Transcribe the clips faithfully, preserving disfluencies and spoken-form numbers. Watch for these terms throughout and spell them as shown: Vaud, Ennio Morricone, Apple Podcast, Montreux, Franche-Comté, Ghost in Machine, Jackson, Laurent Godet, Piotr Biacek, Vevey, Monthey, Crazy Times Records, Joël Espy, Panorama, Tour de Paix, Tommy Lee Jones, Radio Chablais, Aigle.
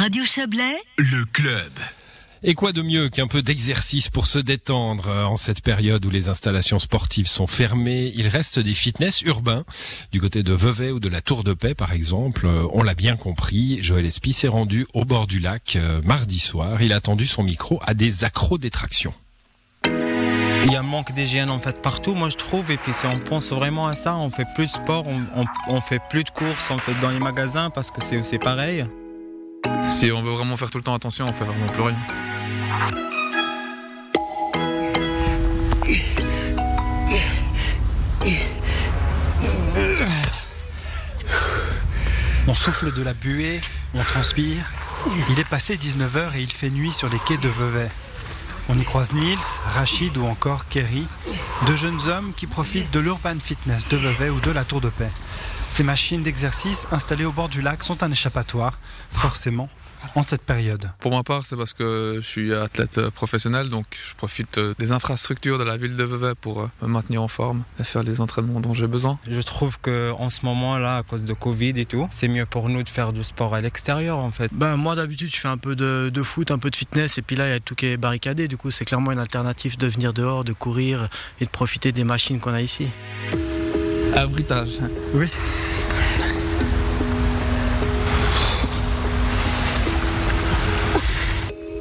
Radio Chablais, le club. Et quoi de mieux qu'un peu d'exercice pour se détendre en cette période où les installations sportives sont fermées. Il reste des fitness urbains du côté de Vevey ou de la Tour de Paix par exemple. On l'a bien compris, Joël Espy s'est rendu au bord du lac euh, mardi soir. Il a tendu son micro à des accros d'effraction. Il y a un manque d'hygiène en fait partout, moi je trouve, et puis si on pense vraiment à ça, on fait plus de sport, on, on, on fait plus de courses en fait dans les magasins parce que c'est aussi pareil. Si on veut vraiment faire tout le temps attention, on fait vraiment plus rien. On souffle de la buée, on transpire. Il est passé dix-neuf heures et il fait nuit sur les quais de Vevey. On y croise Niels, Rachid ou encore Kerry, deux jeunes hommes qui profitent de l'urban fitness de Vevey ou de la Tour de Paix. Ces machines d'exercice installées au bord du lac sont un échappatoire, forcément, en cette période. Pour ma part, c'est parce que je suis athlète professionnel, donc je profite des infrastructures de la ville de Vevey pour me maintenir en forme et faire les entraînements dont j'ai besoin. Je trouve qu'en ce moment-là, à cause de Covid et tout, c'est mieux pour nous de faire du sport à l'extérieur en fait. Ben, moi d'habitude, je fais un peu de, de foot, un peu de fitness, et puis là, il y a tout qui est barricadé. Du coup, c'est clairement une alternative de venir dehors, de courir et de profiter des machines qu'on a ici. Abritage. Oui.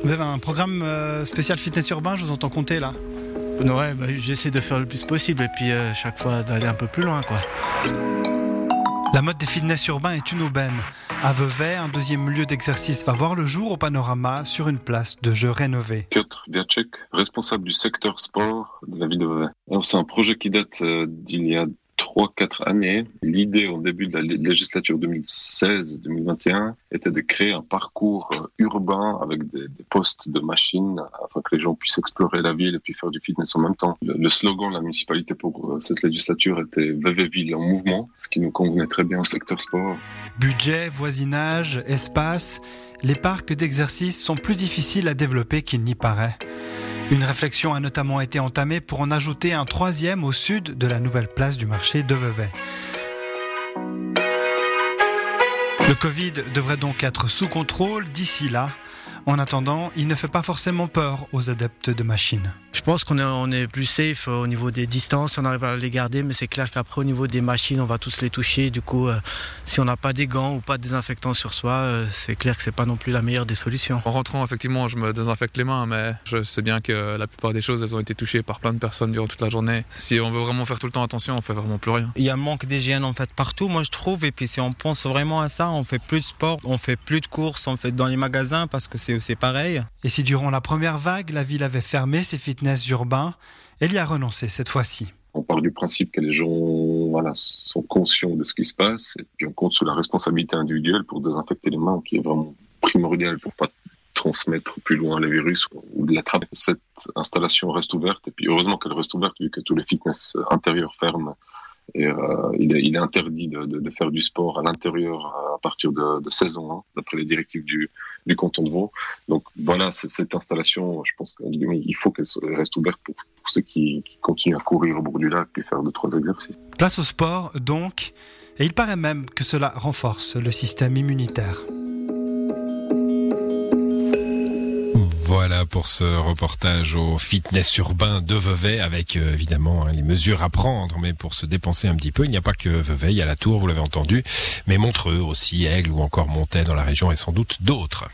Vous avez un programme spécial fitness urbain, je vous entends compter là. Ouais, bah, j'essaie de faire le plus possible et puis euh, chaque fois d'aller un peu plus loin, quoi. La mode des fitness urbains est une aubaine. À Vevey, un deuxième lieu d'exercice va voir le jour au Panorama sur une place de jeu rénovée. Piotr Biacek, responsable du secteur sport de la ville de Vevey. Alors, c'est un projet qui date euh, d'il y a trois quatre années. L'idée au début de la législature deux mille seize deux mille vingt et un était de créer un parcours urbain avec des, des postes de machines afin que les gens puissent explorer la ville et puis faire du fitness en même temps. Le, le slogan de la municipalité pour cette législature était « Vevey ville en mouvement », ce qui nous convenait très bien au secteur sport. Budget, voisinage, espace, les parcs d'exercice sont plus difficiles à développer qu'il n'y paraît. Une réflexion a notamment été entamée pour en ajouter un troisième au sud de la nouvelle place du marché de Vevey. Le Covid devrait donc être sous contrôle d'ici là. En attendant, il ne fait pas forcément peur aux adeptes de machines. Je pense qu'on est, on est plus safe au niveau des distances, on arrive à les garder, mais c'est clair qu'après au niveau des machines, on va tous les toucher. Du coup, euh, si on n'a pas des gants ou pas de désinfectant sur soi, euh, c'est clair que c'est pas non plus la meilleure des solutions. En rentrant, effectivement, je me désinfecte les mains, mais je sais bien que la plupart des choses, elles ont été touchées par plein de personnes durant toute la journée. Si on veut vraiment faire tout le temps attention, on fait vraiment plus rien. Il y a un manque d'hygiène en fait partout, moi je trouve. Et puis si on pense vraiment à ça, on fait plus de sport, on fait plus de courses, on fait dans les magasins parce que c'est c'est pareil. Et si durant la première vague, la ville avait fermé ses fitness urbains, elle y a renoncé cette fois-ci. On part du principe que les gens voilà, sont conscients de ce qui se passe et puis on compte sur la responsabilité individuelle pour désinfecter les mains, qui est vraiment primordial pour ne pas transmettre plus loin les virus ou de l'attraper. Cette installation reste ouverte et puis heureusement qu'elle reste ouverte vu que tous les fitness intérieurs ferment. Et euh, il, est, il est interdit de, de, de faire du sport à l'intérieur à partir de, de seize ans, hein, d'après les directives du, du canton de Vaud. Donc voilà, c'est, cette installation, je pense qu'il faut qu'elle reste ouverte pour, pour ceux qui, qui continuent à courir au bord du lac et faire deux, trois exercices. Place au sport donc, et il paraît même que cela renforce le système immunitaire. Voilà pour ce reportage au fitness urbain de Vevey avec euh, évidemment hein, les mesures à prendre, mais pour se dépenser un petit peu, il n'y a pas que Vevey, il y a la Tour, vous l'avez entendu, mais Montreux aussi, Aigle ou encore Monthey dans la région et sans doute d'autres.